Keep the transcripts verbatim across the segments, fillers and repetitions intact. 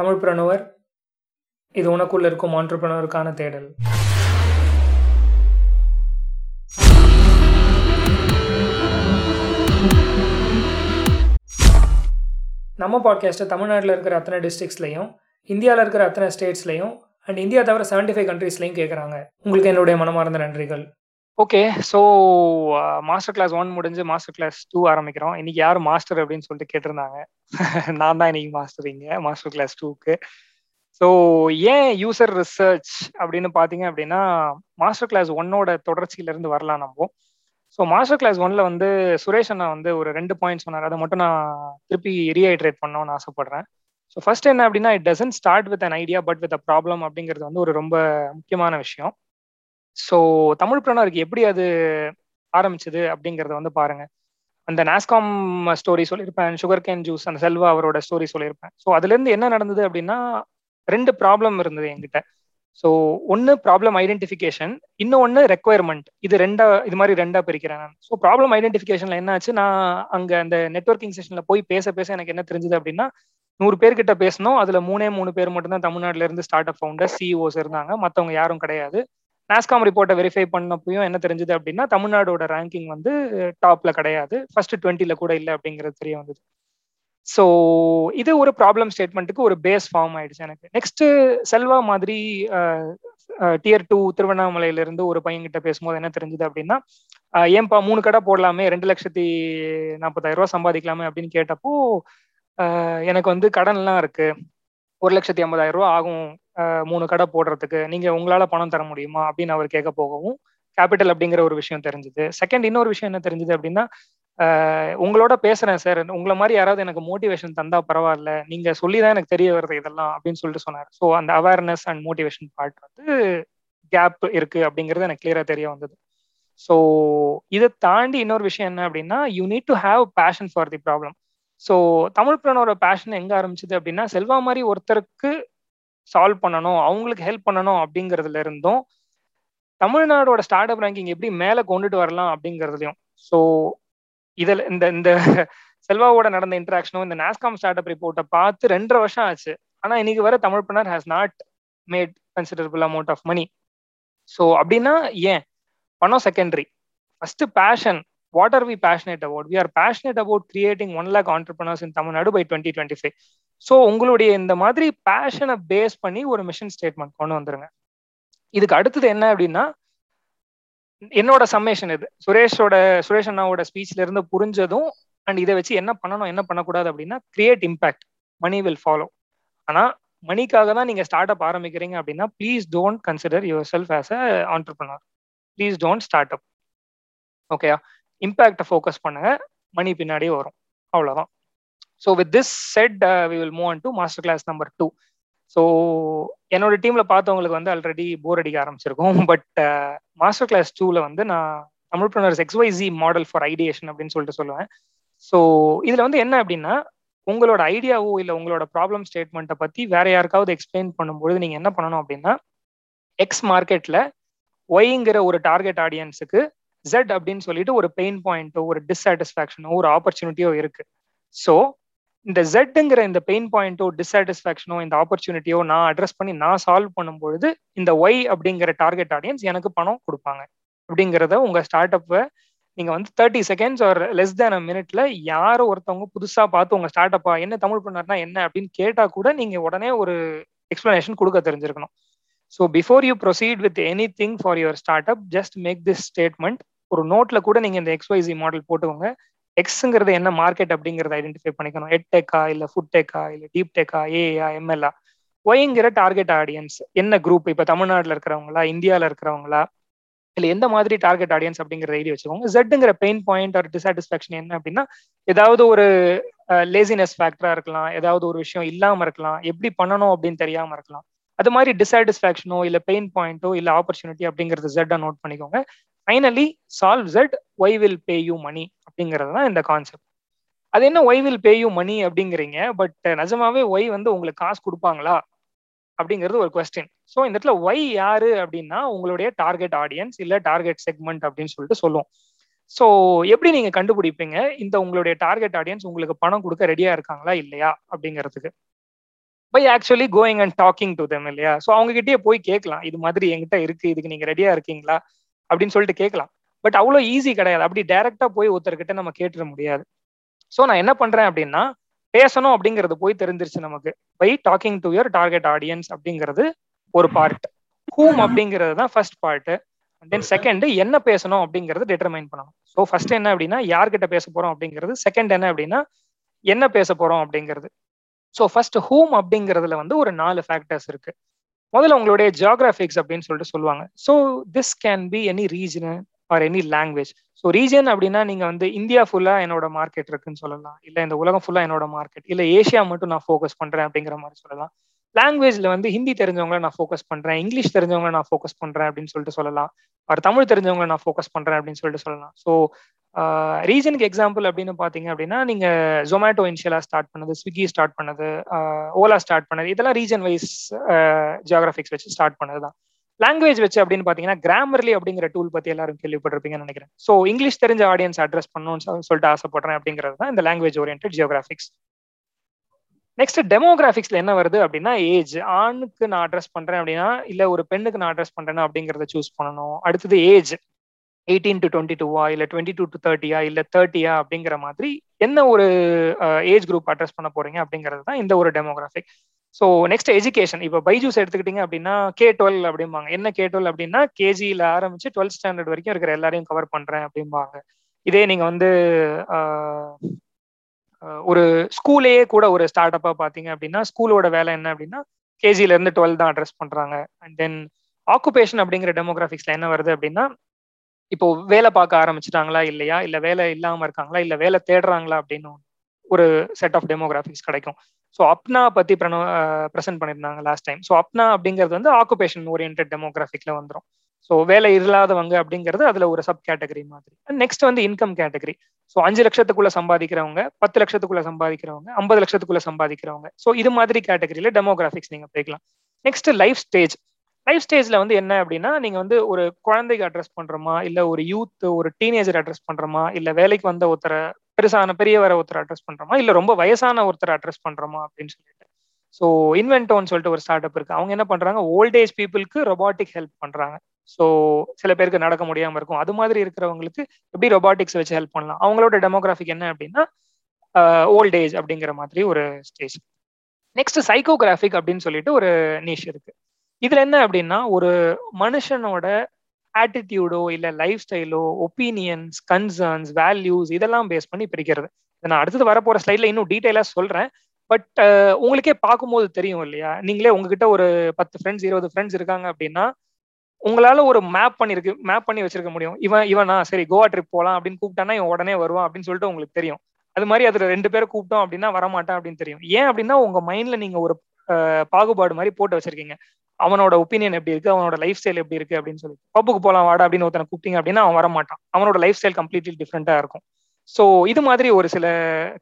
தமிழ்பிரணுவர், இது உனக்குள்ள இருக்கும் ஆண்டர்பிரனருக்கான தேடல். நம்ம பாட்காஸ்ட்டை தமிழ்நாட்டில் இருக்கிற அத்தனை டிஸ்ட்ரிக்ஸ்லையும், இந்தியாவில் இருக்கிற அத்தனை ஸ்டேட்ஸ்லையும் அண்ட் இந்தியா தவிர செவன்டி ஃபைவ் கண்ட்ரீஸ்லையும் கேட்குறாங்க. உங்களுக்கு என்னுடைய மனமார்ந்த நன்றிகள். Okay, so master class one முடிஞ்சு மாஸ்டர் கிளாஸ் டூ ஆரம்பிக்கிறோம். இன்னைக்கு யார் மாஸ்டர் அப்படின்னு சொல்லிட்டு கேட்டிருந்தாங்க. நான் தான் இன்னைக்கு மாஸ்டரிங்க மாஸ்டர் கிளாஸ் டூக்கு. ஸோ ஏன் யூசர் ரிசர்ச் அப்படின்னு பார்த்தீங்க அப்படின்னா, மாஸ்டர் கிளாஸ் ஒன்னோட தொடர்ச்சியிலேருந்து வரலாம் நம்ம. ஸோ மாஸ்டர் கிளாஸ் ஒன்ல வந்து சுரேஷ் அண்ணா வந்து ஒரு ரெண்டு பாயிண்ட் சொன்னார். அதை மட்டும் நான் திருப்பி ரீஹைட்ரேட் பண்ணணும்னு ஆசைப்படுறேன். ஸோ ஃபர்ஸ்ட் என்ன அப்படின்னா, it doesn't start with an idea but with a problem அப்படிங்கிறது வந்து ஒரு ரொம்ப முக்கியமான விஷயம். ஸோ தமிழ் பிரணருக்கு எப்படி அது ஆரம்பிச்சது அப்படிங்கிறத வந்து பாருங்க. அந்த நாஸ்காம் ஸ்டோரி சொல்லியிருப்பேன், சுகர் கேன் ஜூஸ், அந்த செல்வா அவரோட ஸ்டோரி சொல்லியிருப்பேன். ஸோ அதுலேருந்து என்ன நடந்தது அப்படின்னா, ரெண்டு ப்ராப்ளம் இருந்தது என்கிட்ட. ஸோ ஒன்று ப்ராப்ளம் ஐடென்டிஃபிகேஷன், இன்னொன்று ரெக்குயர்மெண்ட். இது ரெண்டா இது மாதிரி ரெண்டாக பிரிக்கிறேன் நான். ஸோ ப்ராப்ளம் ஐடென்டிஃபிகேஷன்ல என்ன ஆச்சு, நான் அங்கே அந்த நெட்வொர்க்கிங் செஷனில் போய் பேச பேச எனக்கு என்ன தெரிஞ்சது அப்படின்னா, நூறு பேர்கிட்ட பேசணும், அதில் மூணே மூணு பேர் மட்டும்தான் தமிழ்நாட்டில இருந்து ஸ்டார்ட் அப் ஃபவுண்டர் சிஇஓஸ் இருந்தாங்க, மற்றவங்க யாரும் கிடையாது. நாஸ்காம் ரிப்போர்ட்டை வெரிஃபை பண்ணப்பையும் என்ன தெரிஞ்சது அப்படின்னா, தமிழ்நாடோட ரேங்கிங் வந்து டாப்ல கிடையாது, ஃபர்ஸ்ட் டுவெண்ட்டில கூட இல்லை அப்படிங்கிறது தெரிய வந்தது. ஸோ இது ஒரு ப்ராப்ளம் ஸ்டேட்மெண்ட்டுக்கு ஒரு பேஸ் ஃபார்ம் ஆயிடுச்சு எனக்கு. நெக்ஸ்ட் செல்வா மாதிரி டியர் டூ திருவண்ணாமலையிலிருந்து ஒரு பையன்கிட்ட பேசும்போது என்ன தெரிஞ்சது அப்படின்னா, ஏன்பா மூணு கடை போடலாமே, ரெண்டு லட்சத்தி நாற்பதாயிரம் ரூபா சம்பாதிக்கலாமே அப்படின்னு கேட்டப்போ, எனக்கு வந்து கடன்லாம் இருக்கு, ஒரு லட்சத்தி ஐம்பதாயிரம் ரூபா ஆகும் மூணு கடை போடுறதுக்கு, நீங்க உங்களால பணம் தர முடியுமா அப்படின்னு அவர் கேட்க போகவும் கேபிட்டல் அப்படிங்கிற ஒரு விஷயம் தெரிஞ்சுது. செகண்ட் இன்னொரு விஷயம் என்ன தெரிஞ்சது அப்படின்னா, உங்களோட பேசுறேன் சார், உங்களை மாதிரி யாராவது எனக்கு மோட்டிவேஷன் தந்தா பரவாயில்ல, நீங்க சொல்லிதான் எனக்கு தெரிய வருது இதெல்லாம் அப்படின்னு சொல்லிட்டு சொன்னார். ஸோ அந்த அவேர்னஸ் அண்ட் மோட்டிவேஷன் பார்ட் வந்து கேப் இருக்கு அப்படிங்கிறது எனக்கு கிளியரா தெரிய வந்தது. ஸோ இதை தாண்டி இன்னொரு விஷயம் என்ன அப்படின்னா, you need to have passion for the problem. So தமிழ்பிரனோட பேஷன் எங்க ஆரம்பிச்சது அப்படின்னா, செல்வா மாதிரி ஒருத்தருக்கு சால்வ் பண்ணணும், அவங்களுக்கு ஹெல்ப் பண்ணணும் அப்படிங்கிறதுல இருந்தும், தமிழ்நாடோட ஸ்டார்ட் அப் ரேங்கிங் எப்படி மேலே கொண்டுட்டு வரலாம் அப்படிங்கிறதுலையும். ஸோ இதில் இந்த இந்த செல்வாவோட நடந்த இன்ட்ராக்ஷனும் இந்த நாஸ்காம் ஸ்டார்ட் அப் ரிப்போர்ட்டை பார்த்து ரெண்டரை வருஷம் ஆச்சு, ஆனால் இன்னைக்கு வர Tamilpreneur has not made considerable amount of money. So அப்படின்னா ஏன் பணம் secondary, first passion. What are we passionate about? We are passionate about creating one lakh entrepreneurs in Tamil Nadu by twenty twenty five. So உங்களுடைய இந்த மாதிரி பேஷனை பேஸ் பண்ணி ஒரு மிஷன் ஸ்டேட்மெண்ட் கொண்டு வந்துருங்க. இதுக்கு அடுத்தது என்ன அப்படின்னா, என்னோட சம்மேஷன் இது சுரேஷோட சுரேஷ் அண்ணாவோட ஸ்பீச்ல இருந்து புரிஞ்சதும் அண்ட் இதை வச்சு என்ன பண்ணணும் என்ன பண்ணக்கூடாது அப்படின்னா, create impact, money will follow. ஆனால் மணிக்காக தான் நீங்கள் ஸ்டார்ட் அப் ஆரம்பிக்கிறீங்க அப்படின்னா, please don't consider your self as a entrepreneur, please don't start up. ஓகேயா? இம்பாக்டை ஃபோக்கஸ் பண்ணுங்க, மணி பின்னாடியே வரும், அவ்வளோதான். So with this said, uh, we will move on to master class number two. So என்னோட டீம்ல பார்த்தவங்களுக்கு வந்து ஆல்ரெடி போர் அடிக்க ஆரம்பிச்சிருக்கோம். பட் மாஸ்டர் கிளாஸ் டூவில் வந்து நான் தமிழ்பிரனர்ஸ் எக்ஸ்ஒய்சி மாடல் ஃபார் ஐடியேஷன் அப்படின்னு சொல்லிட்டு சொல்லுவேன். ஸோ இதில் வந்து என்ன அப்படின்னா, உங்களோட ஐடியாவோ இல்லை உங்களோட ப்ராப்ளம் ஸ்டேட்மெண்ட்டை பற்றி வேற யாருக்காவது எக்ஸ்பிளைன் பண்ணும்பொழுது நீங்கள் என்ன பண்ணணும் அப்படின்னா, எக்ஸ் மார்க்கெட்டில் ஒய்ங்கிற ஒரு டார்கெட் ஆடியன்ஸுக்கு ஜெட் அப்படின்னு சொல்லிட்டு ஒரு பெயின் பாயிண்ட்டோ ஒரு டிஸ்சாட்டிஸ்ஃபேக்ஷனோ ஒரு ஆப்பர்ச்சுனிட்டியோ இருக்கு. ஸோ இந்த ஜெட்டுங்கிற இந்த பெயின் பாயிண்டோ டிஸ்சாட்டிஸ்ஃபேக்ஷனோ இந்த ஆப்பர்ச்சுனிட்டியோ நான் அட்ரஸ் பண்ணி நான் சால்வ் பண்ணும்பொழுது இந்த ஒய் அப்படிங்கிற டார்கெட் ஆடியன்ஸ் எனக்கு பணம் கொடுப்பாங்க அப்படிங்கிறத உங்கள் ஸ்டார்ட் அப்பை நீங்கள் வந்து தேர்ட்டி செகண்ட்ஸ் ஒரு லெஸ் தேன் அ மினிட்ல யாரோ ஒருத்தவங்க புதுசாக பார்த்து உங்கள் ஸ்டார்ட் அப்பா என்ன தமிழ் பண்ணார்னா என்ன அப்படின்னு கேட்டால் கூட நீங்கள் உடனே ஒரு எக்ஸ்பிளனேஷன் கொடுக்க தெரிஞ்சிருக்கணும். So before you proceed with any thing for your start up, just make this statement. ஒரு நோட்டில் கூட நீங்கள் இந்த எக்ஸ்ஒய்சி மாடல் போட்டுக்கோங்க. எக்ஸுங்கிறது என்ன மார்க்கெட் அப்படிங்கிறத ஐடென்டிஃபை பண்ணிக்கணும், எட்டெக்கா இல்லை ஃபுட் டெக்கா இல்லை டீப் டெக்கா ஏஏஆ எம்எல்ஆ. ஒய்ங்கிற டார்கெட் ஆடியன்ஸ் என்ன குரூப், இப்போ தமிழ்நாட்டில் இருக்கிறவங்களா இந்தியாவில் இருக்கிறவங்களா இல்லை எந்த மாதிரி டார்கெட் ஆடியன்ஸ் அப்படிங்கிற ஐடியா வச்சுக்கோங்க. ஜெட்டுங்கிற பெயின் பாயிண்ட் ஒரு டிசாட்டிஸ்ஃபேக்ஷன் என்ன அப்படின்னா, ஏதாவது ஒரு லேசினஸ் ஃபேக்டராக இருக்கலாம், ஏதாவது ஒரு விஷயம் இல்லாமல் இருக்கலாம், எப்படி பண்ணணும் அப்படின்னு தெரியாமல் இருக்கலாம். அது மாதிரி டிசாட்டிஸ்ஃபேக்ஷனோ இல்லை பெயின் பாயிண்ட்டோ இல்லை ஆப்பர்ச்சுனிட்டி அப்படிங்கிறது ஜெட்டா நோட் பண்ணிக்கோங்க. Finally solve jet, Y will pay you money அப்படிங்கிறது தான் இந்த கான்செப்ட். அது என்ன Y will pay you money அப்படிங்கிறீங்க, பட் நிஜமாவே ஒய் வந்து உங்களுக்கு காசு கொடுப்பாங்களா அப்படிங்கிறது ஒரு கொஸ்டின். ஸோ இந்த இடத்துல ஒய் யாரு அப்படின்னா உங்களுடைய டார்கெட் ஆடியன்ஸ் இல்லை டார்கெட் செக்மெண்ட் அப்படின்னு சொல்லிட்டு சொல்லுவோம். ஸோ எப்படி நீங்கள் கண்டுபிடிப்பீங்க இந்த உங்களுடைய டார்கெட் ஆடியன்ஸ் உங்களுக்கு பணம் கொடுக்க ரெடியாக இருக்காங்களா இல்லையா அப்படிங்கிறதுக்கு? By actually going and talking to them இல்லையா. ஸோ அவங்க கிட்டேயே போய் கேட்கலாம், இது மாதிரி எங்கிட்ட இருக்கு, இதுக்கு நீங்க ரெடியா இருக்கீங்களா அப்படின்னு சொல்லிட்டு கேட்கலாம். பட் அவ்வளோ ஈஸி கிடையாது, அப்படி டைரக்டா போய் ஒருத்தர்கிட்ட நம்ம கேட்டுட முடியாது. ஸோ நான் என்ன பண்றேன் அப்படின்னா, பேசணும் அப்படிங்கிறது போய் தெரிஞ்சிருச்சு நமக்கு by talking to your target audience அப்படிங்கிறது ஒரு பார்ட், ஹூம் அப்படிங்கிறது தான் first part, and then second என்ன பேசணும் அப்படிங்கிறது டிட்டர்மைன் பண்ணணும். ஸோ ஃபர்ஸ்ட் என்ன அப்படின்னா யார்கிட்ட பேச போறோம் அப்படிங்கிறது, செகண்ட் என்ன அப்படின்னா என்ன பேச போறோம் அப்படிங்கிறது. ஸோ ஃபர்ஸ்ட் ஹூம் அப்படிங்கிறதுல வந்து ஒரு நாலு ஃபேக்டர்ஸ் இருக்கு. முதல்ல உங்களுடைய ஜியோகிராஃபிக்ஸ் அப்படின்னு சொல்லிட்டு சொல்லுவாங்க. So this can be any region or any language. So region அப்படின்னா நீங்க வந்து இந்தியா ஃபுல்லா என்னோட மார்க்கெட் இருக்குன்னு சொல்லலாம், இல்லை இந்த உலகம் ஃபுல்லா என்னோட மார்க்கெட், இல்லை ஏஷியா மட்டும் நான் ஃபோக்கஸ் பண்றேன் அப்படிங்கிற மாதிரி சொல்லலாம். லாங்குவேஜ்ல வந்து ஹிந்தி தெரிஞ்சவங்கள நான் ஃபோக்கஸ் பண்றேன், இங்கிலீஷ் தெரிஞ்சவங்கள நான் ஃபோக்கஸ் பண்றேன் அப்படின்னு சொல்லிட்டு சொல்லலாம், அவர் தமிழ் தெரிஞ்சவங்கள நான் ஃபோக்கஸ் பண்றேன் அப்படின்னு சொல்லிட்டு சொல்லலாம். ஸோ ரீஜனுக்கு எக்ஸாம்பிள் அப்படின்னு பார்த்தீங்க அப்படின்னா நீங்க ஜொமேட்டோ இனிஷியலாக ஸ்டார்ட் பண்ணது, ஸ்விக்கி ஸ்டார்ட் பண்ணது, ஓலா ஸ்டார்ட் பண்ணது, இதெல்லாம் ரீஜன் வைஸ் ஜியோகிராஃபிக்ஸ் வச்சு ஸ்டார்ட் பண்ணது தான். லாங்குவேஜ் வச்சு அப்படின்னு பார்த்தீங்கன்னா கிராமர்லி அப்படிங்கிற டூல் பற்றி எல்லாரும் கேள்விப்பட்டிருப்பீங்கன்னு நினைக்கிறேன். ஸோ இங்கிலீஷ் தெரிஞ்ச ஆடியன்ஸ் அட்ரஸ் பண்ணணும்னு சொல்லிட்டு ஆசைப்படுறேன் அப்படிங்கிறது தான் இந்த லாங்குவேஜ் ஓரியன்டட் ஜியோகிராஃபிக்ஸ். நெக்ஸ்ட் டெமோகிராஃபிக்ஸ்ல என்ன வருது அப்படின்னா ஏஜ், ஆணுக்கு நான் அட்ரஸ் பண்றேன் அப்படின்னா இல்லை ஒரு பெண்ணுக்கு நான் அட்ரஸ் பண்றேன்னா அப்படிங்கிறத சூஸ் பண்ணணும். அடுத்தது ஏஜ், எயிட்டீன் டு டுவெண்ட்டி டூவா இல்லை டுவெண்ட்டி டூ டு தேர்ட்டியா இல்லை தேர்ட்டியா அப்படிங்கிற மாதிரி என்ன ஒரு ஏஜ் குரூப் அட்ரஸ் பண்ண போறீங்க அப்படிங்கிறது தான் இந்த ஒரு டெமோகிராஃபிக். ஸோ நெக்ஸ்ட் எஜுகேஷன், இப்போ பைஜூஸ் எடுத்துக்கிட்டீங்க அப்படின்னா கே டுவெல் அப்படிம்பாங்க. என்ன கே டுவெல் அப்படின்னா கேஜியில ஆரம்பிச்சு டுவெல்த் ஸ்டாண்டர்ட் வரைக்கும் இருக்கிற எல்லாரையும் கவர் பண்றேன் அப்படிம்பாங்க. இதே நீங்க வந்து ஒரு ஸ்கூலையே கூட ஒரு ஸ்டார்ட் அப்பா பார்த்தீங்க அப்படின்னா ஸ்கூலோட வேலை என்ன அப்படின்னா கேஜியில இருந்து டுவெல் தான் அட்ரஸ் பண்றாங்க. அண்ட் தென் ஆக்குபேஷன் அப்படிங்கிற டெமோகிராஃபிக்ஸ்ல என்ன வருது அப்படின்னா இப்போ வேலை பார்க்க ஆரம்பிச்சுட்டாங்களா இல்லையா, இல்லை வேலை இல்லாமல் இருக்காங்களா, இல்லை வேலை தேடுறாங்களா அப்படின்னு ஒரு செட் ஆஃப் டெமோகிராஃபிக்ஸ் கிடைக்கும். ஸோ அப்னா பத்தி பிரன ப்ரெசென்ட் பண்ணியிருந்தாங்க லாஸ்ட் டைம். ஸோ அப்னா அப்படிங்கிறது வந்து ஆக்குபேஷன் ஓரியன்ட் டெமோகிராஃபிக்ல வந்துடும். ஸோ வேலை இல்லாதவங்க அப்படிங்கிறது அதுல ஒரு சப் கேட்டகரி மாதிரி. நெக்ஸ்ட் வந்து இன்கம் கேட்டகரி. ஸோ அஞ்சு லட்சத்துக்குள்ள சம்பாதிக்கிறவங்க, பத்து லட்சத்துக்குள்ள சம்பாதிக்கிறவங்க, ஐம்பது லட்சத்துக்குள்ள சம்பாதிக்கிறவங்க. ஸோ இது மாதிரி கேட்டகரியில டெமோகிராஃபிக்ஸ் நீங்க போய்க்கலாம். Next life stage. லைஃப் ஸ்டேஜ்ல வந்து என்ன அப்படின்னா நீங்க வந்து ஒரு குழந்தைக்கு அட்ரஸ் பண்றோமா, இல்லை ஒரு யூத் ஒரு டீனேஜர் அட்ரஸ் பண்றோமா, இல்லை வேலைக்கு வந்த ஒருத்தரை பெருசான பெரியவரை ஒருத்தர் அட்ரஸ் பண்றோமா, இல்லை ரொம்ப வயசான ஒருத்தர் அட்ரஸ் பண்றோமா அப்படின்னு சொல்லிட்டு. ஸோ இன்வென்டோன்னு சொல்லிட்டு ஒரு ஸ்டார்ட் அப் இருக்கு. அவங்க என்ன பண்றாங்க, ஓல்டேஜ் பீப்புளுக்கு ரொபாட்டிக் ஹெல்ப் பண்றாங்க. ஸோ சில பேருக்கு நடக்க முடியாம இருக்கும், அது மாதிரி இருக்கிறவங்களுக்கு எப்படி ரொபாட்டிக்ஸ் வச்சு ஹெல்ப் பண்ணலாம். அவங்களோட டெமோகிராஃபிக் என்ன அப்படின்னா ஓல்டேஜ் அப்படிங்கிற மாதிரி ஒரு ஸ்டேஜ். நெக்ஸ்ட் சைக்கோகிராஃபிக் அப்படின்னு சொல்லிட்டு ஒரு நீஷ் இருக்கு. இதுல என்ன அப்படின்னா ஒரு மனுஷனோட ஆட்டிடியூடோ இல்லை லைஃப் ஸ்டைலோ ஒப்பீனியன்ஸ் கன்சர்ன்ஸ் வேல்யூஸ் இதெல்லாம் பேஸ் பண்ணி பிரிக்கிறது. நான் அடுத்தது வரப்போற ஸ்லைட்ல இன்னும் டீட்டெயிலா சொல்றேன். பட் உங்களுக்கே பார்க்கும்போது தெரியும் இல்லையா, நீங்களே உங்ககிட்ட ஒரு பத்து ஃப்ரெண்ட்ஸ் இருபது ஃப்ரெண்ட்ஸ் இருக்காங்க அப்படின்னா உங்களால ஒரு மேப் பண்ணிருக்கு மேப் பண்ணி வச்சிருக்க முடியும். இவன் இவனா சரி கோவா ட்ரிப் போகலாம் அப்படின்னு கூப்பிட்டான்னா இவன் உடனே வருவான் அப்படின்னு சொல்லிட்டு உங்களுக்கு தெரியும். அது மாதிரி அதுல ரெண்டு பேரை கூப்பிட்டோம் அப்படின்னா வரமாட்டான் அப்படின்னு தெரியும். ஏன் அப்படின்னா உங்க மைண்ட்ல நீங்க ஒரு பாகுபாடு மாதிரி போட்டு வச்சிருக்கீங்க. அவனோட ஒப்பீனியன் எப்படி இருக்கு, அவனோட லைஃப் ஸ்டைல் எப்படி இருக்கு அப்படின்னு சொல்லி பப்புக்கு போகலாம் வாடா அப்படின்னு ஒருத்தனை கூப்பிட்டீங்க அப்படின்னா அவன் வரமாட்டான். அவனோட லைஃப் ஸ்டைல் கம்ப்ளீட்லி டிஃப்ரெண்டா இருக்கும். ஸோ இது மாதிரி ஒரு சில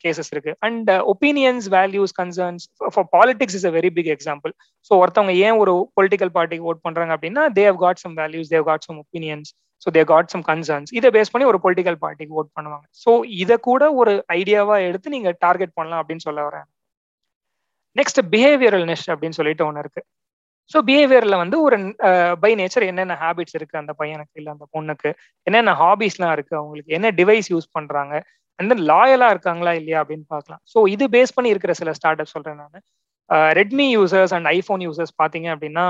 கேசஸ் இருக்கு. And opinions values concerns for politics is a very big example. So ஒருத்தவங்க ஏன் ஒரு பொலிட்டிக்கல் பார்ட்டிக்கு ஓட் பண்றாங்க அப்படின்னா they have got some values, they've got some opinions, so they've got some concerns. இதை பேஸ் பண்ணி ஒரு பொலிட்டிக்கல் பார்ட்டிக்கு ஓட் பண்ணுவாங்க. ஸோ இதை கூட ஒரு ஐடியாவா எடுத்து நீங்க டார்கெட் பண்ணலாம் அப்படின்னு சொல்ல வரேன். நெக்ஸ்ட் பிஹேவியரல் நிஷ் அப்படின்னு சொல்லிட்டு ஒன்று இருக்கு. ஸோ பிஹேவியர்ல வந்து ஒரு பை நேச்சர் என்னென்ன ஹேபிட்ஸ் இருக்கு அந்த பையனுக்கு இல்லை அந்த பொண்ணுக்கு, என்னென்ன ஹாபிஸ்லாம் இருக்கு அவங்களுக்கு, என்ன டிவைஸ் யூஸ் பண்றாங்க, அண்ட் தென் லாயலா இருக்காங்களா இல்லையா அப்படின்னு பார்க்கலாம். ஸோ இது பேஸ் பண்ணி இருக்கிற சில ஸ்டார்ட் அப் சொல்றேன் நான். Redmi users and iPhone users பார்த்தீங்க அப்படின்னா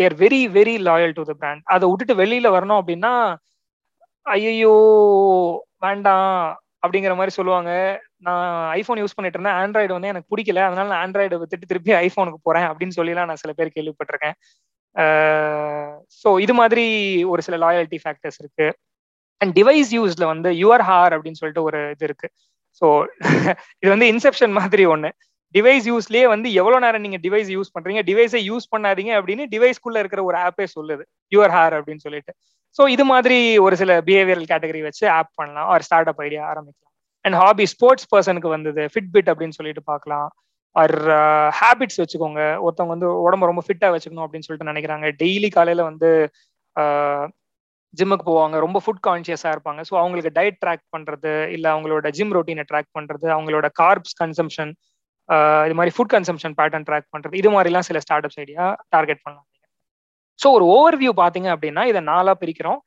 they're very very loyal to the brand. அதை விட்டுட்டு வெளியில வரணும் அப்படின்னா ஐயோ வேண்டாம் அப்படிங்கிற மாதிரி சொல்லுவாங்க. நான் ஐஃபோன் யூஸ் பண்ணிட்டு இருந்தேன், ஆண்ட்ராய்டு வந்து எனக்கு பிடிக்கல, அதனால நான் ஆண்ட்ராய்டு வித்துட்டு திருப்பி ஐஃபோனுக்கு போறேன் அப்படின்னு சொல்லிலாம் நான் சில பேர் கேள்விப்பட்டிருக்கேன். ஸோ இது மாதிரி ஒரு சில லாயல்ட்டி ஃபேக்டர்ஸ் இருக்கு. அண்ட் டிவைஸ் யூஸ்ல வந்து யுவர் ஹார் அப்படின்னு சொல்லிட்டு ஒரு இது இருக்கு. ஸோ இது வந்து இன்செப்ஷன் மாதிரி ஒன்று. டிவைஸ் யூஸ்லயே வந்து எவ்வளவு நேரம் நீங்க டிவைஸ் யூஸ் பண்றீங்க, டிவைஸை யூஸ் பண்ணாதீங்க அப்படின்னு டிவைஸ்க்குள்ள இருக்கிற ஒரு ஆப்பே சொல்லுது யுவர் ஹார் அப்படின்னு சொல்லிட்டு. ஸோ இது மாதிரி ஒரு சில பிஹேவியரல் கேட்டகரி வச்சு ஆப் பண்ணலாம், ஒரு ஸ்டார்ட் அப் ஐடியா ஆரம்பிக்கலாம். அண்ட் ஹாபி ஸ்போர்ட்ஸ் பர்சனுக்கு வந்தது ஃபிட் பிட் அப்படின்னு சொல்லிட்டு பார்க்கலாம். ஆர் ஹேபிட்ஸ் வச்சுக்கோங்க, ஒருத்தவங்க வந்து உடம்ப ரொம்ப ஃபிட்டாக வச்சுக்கணும் அப்படின்னு சொல்லிட்டு நினைக்கிறாங்க, டெய்லி காலையில் வந்து ஜிம்முக்கு போவாங்க, ரொம்ப ஃபுட் கான்ஷியஸாக இருப்பாங்க. ஸோ அவங்களுக்கு டயட் ட்ராக் பண்ணுறது, இல்லை அவங்களோட ஜிம் ரொட்டீனை ட்ராக் பண்ணுறது, அவங்களோட கார்ப்ஸ் கன்சம்ஷன், இது மாதிரி ஃபுட் கன்சம்ஷன் பேட்டர்ன் ட்ராக் பண்ணுறது, இது மாதிரிலாம் சில ஸ்டார்ட் அப்ஸ் ஐடியா டார்கெட் பண்ணலாம். ஸோ ஒரு ஓவர்வியூ பார்த்தீங்க அப்படின்னா இதை நாலாக பிரிக்கிறோம்.